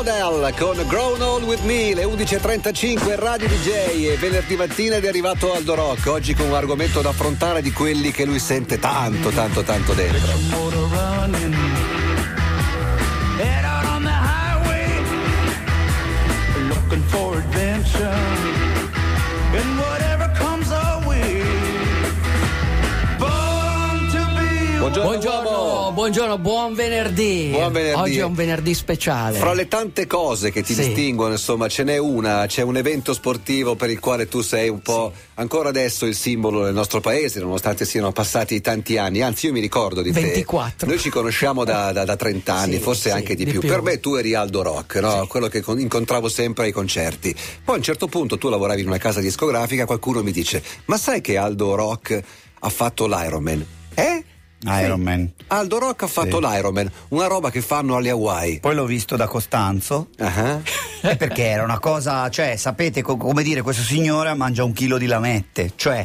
Model con Grown Old With Me, le 11.35, Radio DJ. E venerdì mattina ed è arrivato Aldo Rock, oggi con un argomento da affrontare di quelli che lui sente tanto, tanto, tanto dentro. For adventure and whatever comes our way. Born to be. Buongiorno, buon venerdì. Oggi è un venerdì speciale. Fra le tante cose che ti distinguono, insomma, ce n'è una, c'è un evento sportivo per il quale tu sei un po' ancora adesso il simbolo del nostro paese, nonostante siano passati tanti anni. Anzi, io mi ricordo di 24. Te, noi ci conosciamo da 30 anni, forse anche di più. Per me tu eri Aldo Rock, no? Quello che incontravo sempre ai concerti. Poi a un certo punto tu lavoravi in una casa discografica, qualcuno mi dice: ma sai che Aldo Rock ha fatto l'Ironman? Ironman. Aldo Rock ha fatto l'Ironman, una roba che fanno alle Hawaii. Poi l'ho visto da Costanzo perché era una cosa, cioè, sapete come dire, questo signore mangia un chilo di lamette, cioè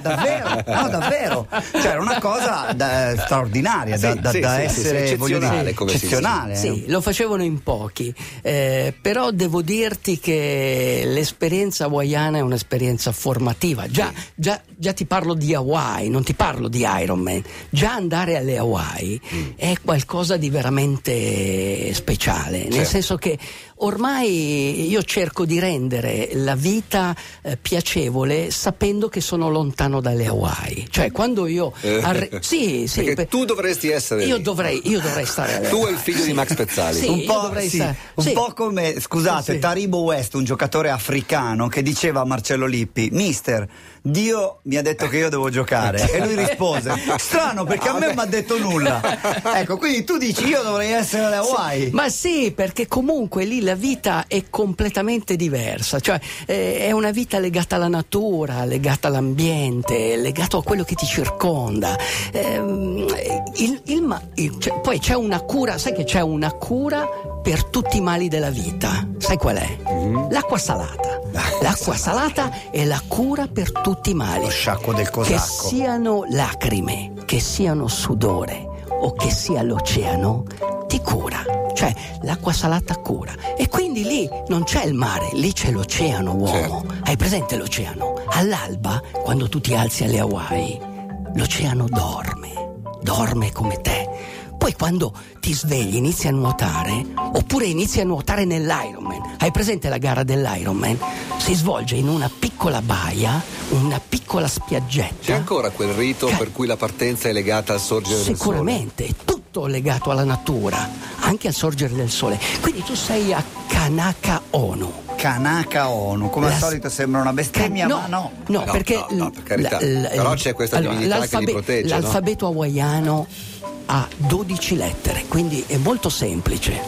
davvero, cioè era una cosa straordinaria da essere eccezionale. Lo facevano in pochi, però devo dirti che l'esperienza hawaiana è un'esperienza formativa. Già ti parlo di Hawaii, non ti parlo di Ironman. Già andare alle Hawaii è qualcosa di veramente speciale, nel senso che ormai io cerco di rendere la vita piacevole sapendo che sono lontano dalle Hawaii, cioè quando io tu dovresti essere lì. Io dovrei stare alle Hawaii. Tu e il figlio di Max Pezzali, un po' come, scusate, Taribo West, un giocatore africano che diceva a Marcello Lippi: mister, Dio mi ha detto che io devo giocare, e lui rispose: strano, perché a me mi ha detto nulla. Ecco, quindi tu dici io dovrei essere alle Hawaii. Ma sì, perché comunque lì la vita è completamente diversa, cioè è una vita legata alla natura, legata all'ambiente, legato a quello che ti circonda. Poi c'è una cura, sai che c'è una cura per tutti i mali della vita, sai qual è? L'acqua salata. L'acqua salata è la cura per tutti i mali. Lo sciacquo del cosacco. Che siano lacrime, che siano sudore o che sia l'oceano, ti cura. Cioè l'acqua salata cura. E quindi lì non c'è il mare, lì c'è l'oceano, uomo. Hai presente l'oceano? All'alba, quando tu ti alzi alle Hawaii, l'oceano dorme come te. Poi quando ti svegli inizi a nuotare, oppure inizi a nuotare nell'Ironman. Hai presente la gara dell'Ironman? Si svolge in una piccola baia, una piccola spiaggetta. C'è ancora quel rito per cui la partenza è legata al sorgere del sole? Sicuramente, tutto legato alla natura, anche al sorgere del sole. Quindi tu sei a Kanaka Ono. Kanaka Ono, come al solito sembra una bestemmia, ma no, perché per carità. Però c'è questa divinità che li protegge. L'alfabeto hawaiano ha 12 lettere, quindi è molto semplice,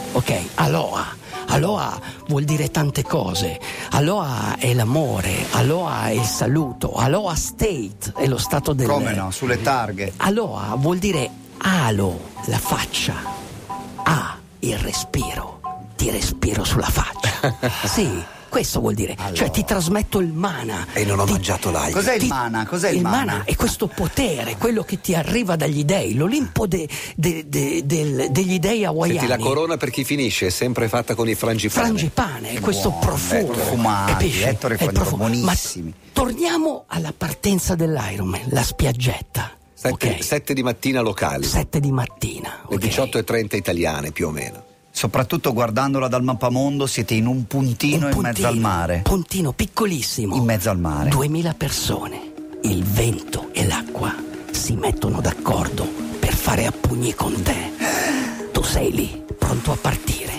Aloha. Aloha vuol dire tante cose. Aloha è l'amore, Aloha è il saluto, Aloha State è lo stato del... Come no, sulle targhe. Aloha vuol dire alo, la faccia, a, il respiro, ti respiro sulla faccia. Sì. Questo vuol dire, cioè ti trasmetto il mana. E non ho mangiato l'aglio. Cos'è il mana? Il mana è questo potere, quello che ti arriva dagli dei, l'Olimpo degli dei hawaiani. Senti, la corona per chi finisce è sempre fatta con i frangipane. Frangipane, è questo profumo. Capisci? È profumo. Buonissimi. Ma torniamo alla partenza dell'Ironman, la spiaggetta. 7 di mattina locali. 7 di mattina. Le 18:30 italiane più o meno. Soprattutto guardandola dal mappamondo siete in un puntino in mezzo al mare. Puntino piccolissimo. In mezzo al mare. 2000 persone. Il vento e l'acqua si mettono d'accordo per fare a pugni con te. Tu sei lì, pronto a partire.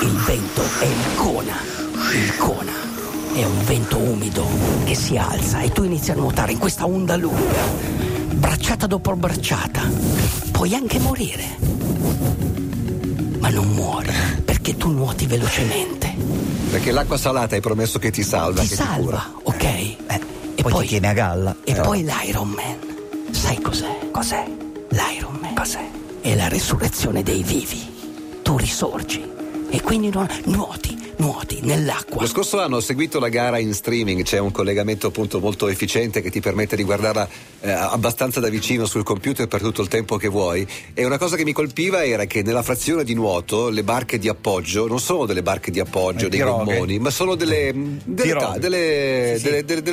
Il vento è il Kona. Il Kona è un vento umido che si alza e tu inizi a nuotare in questa onda lunga, bracciata dopo bracciata. Puoi anche morire. Ma non muori, perché tu nuoti velocemente. Perché l'acqua salata hai promesso che ti salva. E poi ti tiene a galla. E poi l'Ironman. Sai cos'è? Cos'è? L'Ironman. Cos'è? È la resurrezione dei vivi. Tu risorgi e quindi nuoti nuoti nell'acqua. Lo scorso anno ho seguito la gara in streaming, c'è un collegamento appunto molto efficiente che ti permette di guardarla abbastanza da vicino sul computer per tutto il tempo che vuoi, e una cosa che mi colpiva era che nella frazione di nuoto le barche di appoggio non sono delle barche di appoggio, dei gommoni, ma sono delle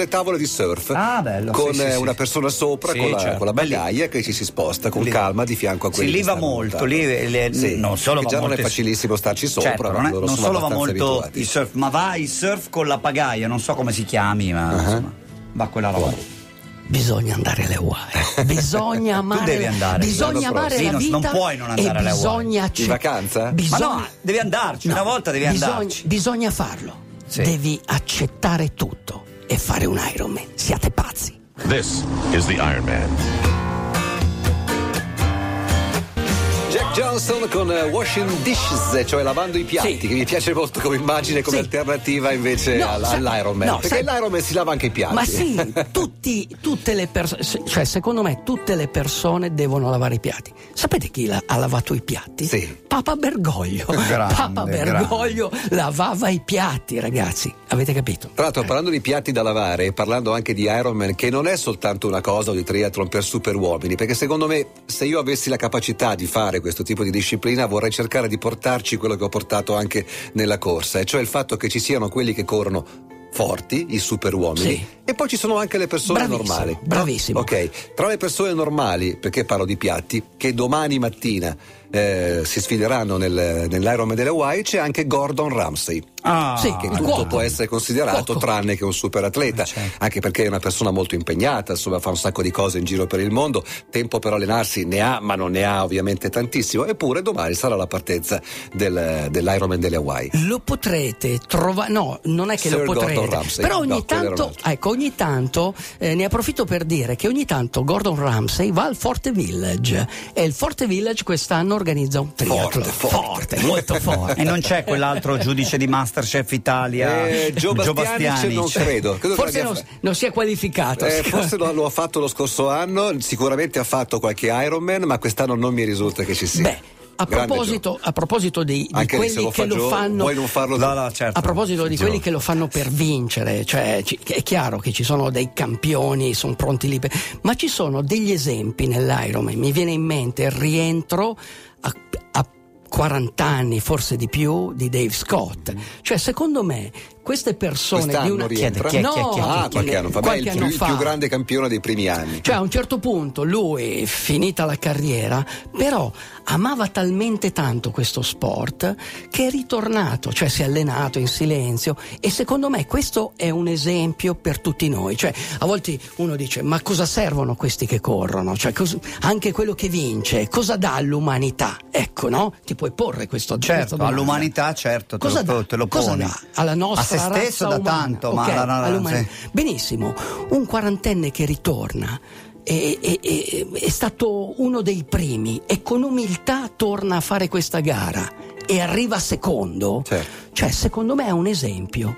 tavole di surf, bello, con una persona sopra con la bagaglia che ci si sposta con calma di fianco a quelli lì va molto lì non solo va già molto, non è facilissimo starci sopra, certo, ma non solo va molto abituati. Il surf, ma va il surf con la pagaia, non so come si chiami, ma insomma, va quella roba. Bisogna andare alle Hawaii, bisogna amare, tu devi andare, bisogna amare la vita, non puoi non andare alle Hawaii in vacanza? Ma no, devi andarci, una volta devi andarci, bisogna farlo, devi accettare tutto e fare un Ironman, siate pazzi. This is the Ironman. Jack Johnson con Washing Dishes, cioè lavando i piatti, che mi piace molto come immagine, come alternativa invece all'Iron Man, perché l'Iron Man si lava anche i piatti. Ma sì, tutte le persone, cioè secondo me tutte le persone devono lavare i piatti. Sapete chi ha lavato i piatti? Sì. Papa Bergoglio. Papa Bergoglio lavava i piatti, ragazzi, avete capito? Tra l'altro, parlando di piatti da lavare e parlando anche di Iron Man, che non è soltanto una cosa o di triathlon per super uomini, perché secondo me se io avessi la capacità di fare questo tipo di disciplina vorrei cercare di portarci quello che ho portato anche nella corsa, e cioè il fatto che ci siano quelli che corrono forti, i super uomini, e poi ci sono anche le persone normali. Bravissimo. Ok, tra le persone normali, perché parlo di piatti, che domani mattina si sfideranno nell'Ironman delle Hawaii, c'è anche Gordon Ramsay, che tutto può essere considerato tranne che un super atleta, anche perché è una persona molto impegnata, insomma fa un sacco di cose in giro per il mondo, tempo per allenarsi ne ha, ma non ne ha ovviamente tantissimo, eppure domani sarà la partenza dell'Ironman delle Hawaii. Lo potrete trovare, no, non è che Sir lo potrete, Ramsay, però ogni tanto ne approfitto per dire che ogni tanto Gordon Ramsay va al Forte Village, e il Forte Village quest'anno organizza un triathlon forte, molto forte. E non c'è quell'altro giudice di Masterchef Italia, Gio Bastianici? Non credo forse non si è qualificato, forse lo ha fatto lo scorso anno, sicuramente ha fatto qualche Ironman, ma quest'anno non mi risulta che ci sia. A proposito di quelli che lo fanno, a proposito di quelli che lo fanno per vincere, cioè è chiaro che ci sono dei campioni, sono pronti lì, ma ci sono degli esempi nell'Ironman. Mi viene in mente il rientro a 40 anni, forse di più, di Dave Scott. Cioè, secondo me, queste persone quest'anno di una qualche anno fa, più grande campione dei primi anni. Cioè, a un certo punto lui, finita la carriera, però amava talmente tanto questo sport che è ritornato, cioè si è allenato in silenzio, e secondo me questo è un esempio per tutti noi. Cioè, a volte uno dice: "Ma cosa servono questi che corrono? Cioè, anche quello che vince, cosa dà all'umanità?" Ecco, no? Ti puoi porre questo domanda. All'umanità, certo, te lo poni. Cosa dà alla nostra se stesso da umana. Tanto, ma benissimo, un quarantenne che ritorna è stato uno dei primi e con umiltà torna a fare questa gara e arriva secondo, cioè secondo me è un esempio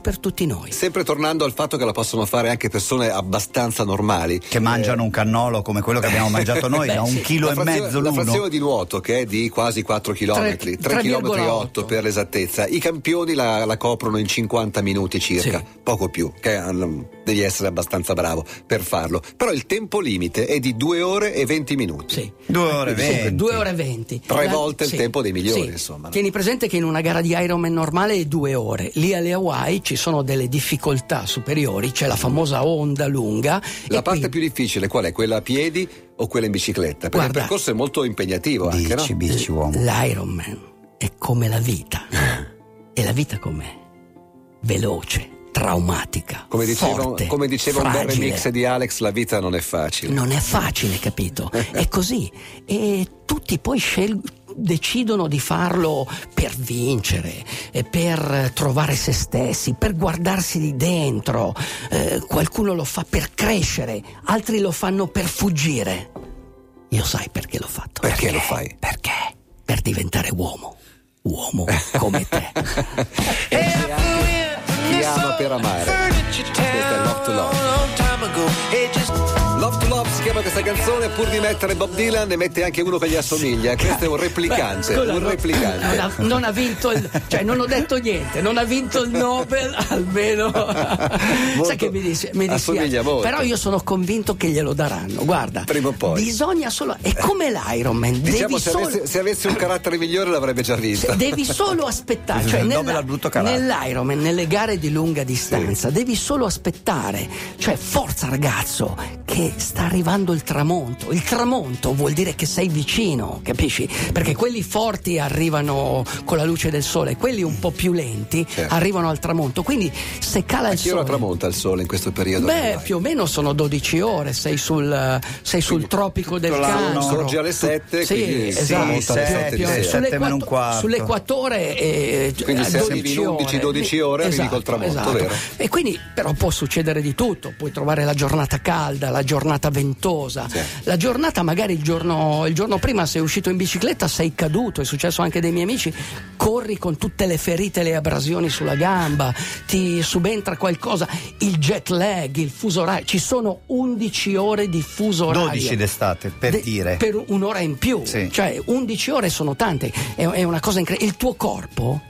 per tutti noi. Sempre tornando al fatto che la possono fare anche persone abbastanza normali che mangiano un cannolo come quello che abbiamo mangiato noi da un chilo e mezzo l'uno. La frazione di nuoto, che è di quasi 4 chilometri, 3,8 km per l'esattezza, i campioni la coprono in 50 minuti circa, poco più, che devi essere abbastanza bravo per farlo, però il tempo limite è di 2 ore e 20 minuti. 2 ore e 20, 3 volte il tempo dei migliori. Insomma, tieni presente che in una gara di Ironman normale è 2 ore, lì alle Hawaii ci sono delle difficoltà superiori, c'è la famosa onda lunga. La parte più difficile qual è? Quella a piedi o quella in bicicletta? Perché il percorso è molto impegnativo anche, no? L'Ironman è come la vita, e la vita com'è? Veloce, traumatica, come diceva un bel remix di Alex, la vita non è facile, capito? È così, e tutti poi decidono di farlo per vincere, per trovare se stessi, per guardarsi di dentro, qualcuno lo fa per crescere, altri lo fanno per fuggire. Io sai perché l'ho fatto? Perché lo fai? Perché? Per diventare uomo come te. E chi ama per amare. Questa è Love to Love. Love to Love si chiama questa canzone, pur di mettere Bob Dylan ne mette anche uno che gli assomiglia. Questo è un replicante. Beh, un replicante. Non ha vinto il, cioè non ho detto niente, non ha vinto il Nobel almeno. Sai che mi dispiace, però io sono convinto che glielo daranno, guarda, prima o poi. Bisogna solo, è come l'Iron Man, diciamo, devi se avessi un carattere migliore l'avrebbe già vinto. Devi solo aspettare, cioè nell'Iron Man, nelle gare di lunga distanza, sì, devi solo aspettare, cioè forza ragazzo che sta arrivando il tramonto. Il tramonto vuol dire che sei vicino, capisci? Perché quelli forti arrivano con la luce del sole, quelli un po' più lenti, certo, arrivano al tramonto. Quindi se cala il sole. Che ora tramonta il sole in questo periodo? Beh, più o meno sono 12 ore, sei sul tropico del Cancro. Sorge alle 7, sì, esatto, 7 meno un quarto. Sull'equatore quindi se arrivi 11-12 ore arrivi, esatto, col tramonto, esatto, vero? E quindi però può succedere di tutto, puoi trovare la giornata calda, la giornata ventosa, sì, la giornata magari il giorno prima sei uscito in bicicletta, sei caduto, è successo anche dei miei amici, corri con tutte le ferite, le abrasioni sulla gamba, ti subentra qualcosa, il jet lag, il fuso orario, ci sono 11 ore di fuso orario, 12 d'estate per dire per un'ora in più, sì, cioè 11 ore sono tante, è una cosa incredibile. Il tuo corpo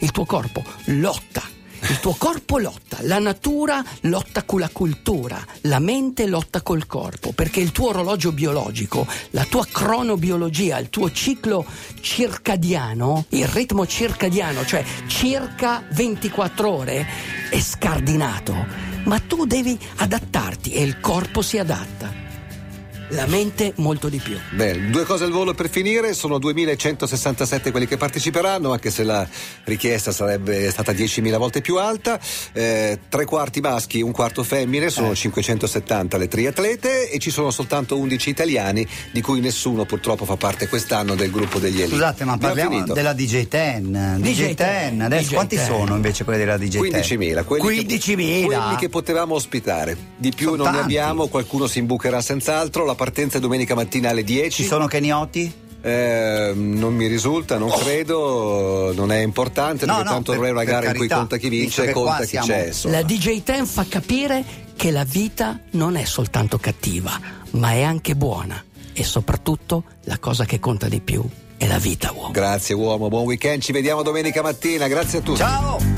lotta. Il tuo corpo lotta, la natura lotta con la cultura, la mente lotta col corpo, perché il tuo orologio biologico, la tua cronobiologia, il tuo ciclo circadiano, il ritmo circadiano, cioè circa 24 ore, è scardinato, ma tu devi adattarti e il corpo si adatta. La mente molto di più. Beh, due cose al volo per finire, sono 2167 quelli che parteciperanno, anche se la richiesta sarebbe stata 10.000 volte più alta, 3/4 maschi, 1/4 femmine, sono 570 le triatlete e ci sono soltanto 11 italiani, di cui nessuno purtroppo fa parte quest'anno del gruppo degli Elite. Scusate, ma parliamo della Deejay Ten. Deejay Ten, adesso quanti sono invece quelli della Deejay Ten? 15.000. Quelli che potevamo ospitare, di più sono non tanti. Ne abbiamo, qualcuno si imbucherà senz'altro. La partenza è domenica mattina alle 10. Ci sono keniotti? Non mi risulta, non credo, non è importante, perché tanto è una gara in cui conta chi vince e conta chi c'è. La Deejay Ten fa capire che la vita non è soltanto cattiva, ma è anche buona, e soprattutto la cosa che conta di più è la vita, uomo. Grazie uomo, buon weekend, ci vediamo domenica mattina, grazie a tutti. Ciao!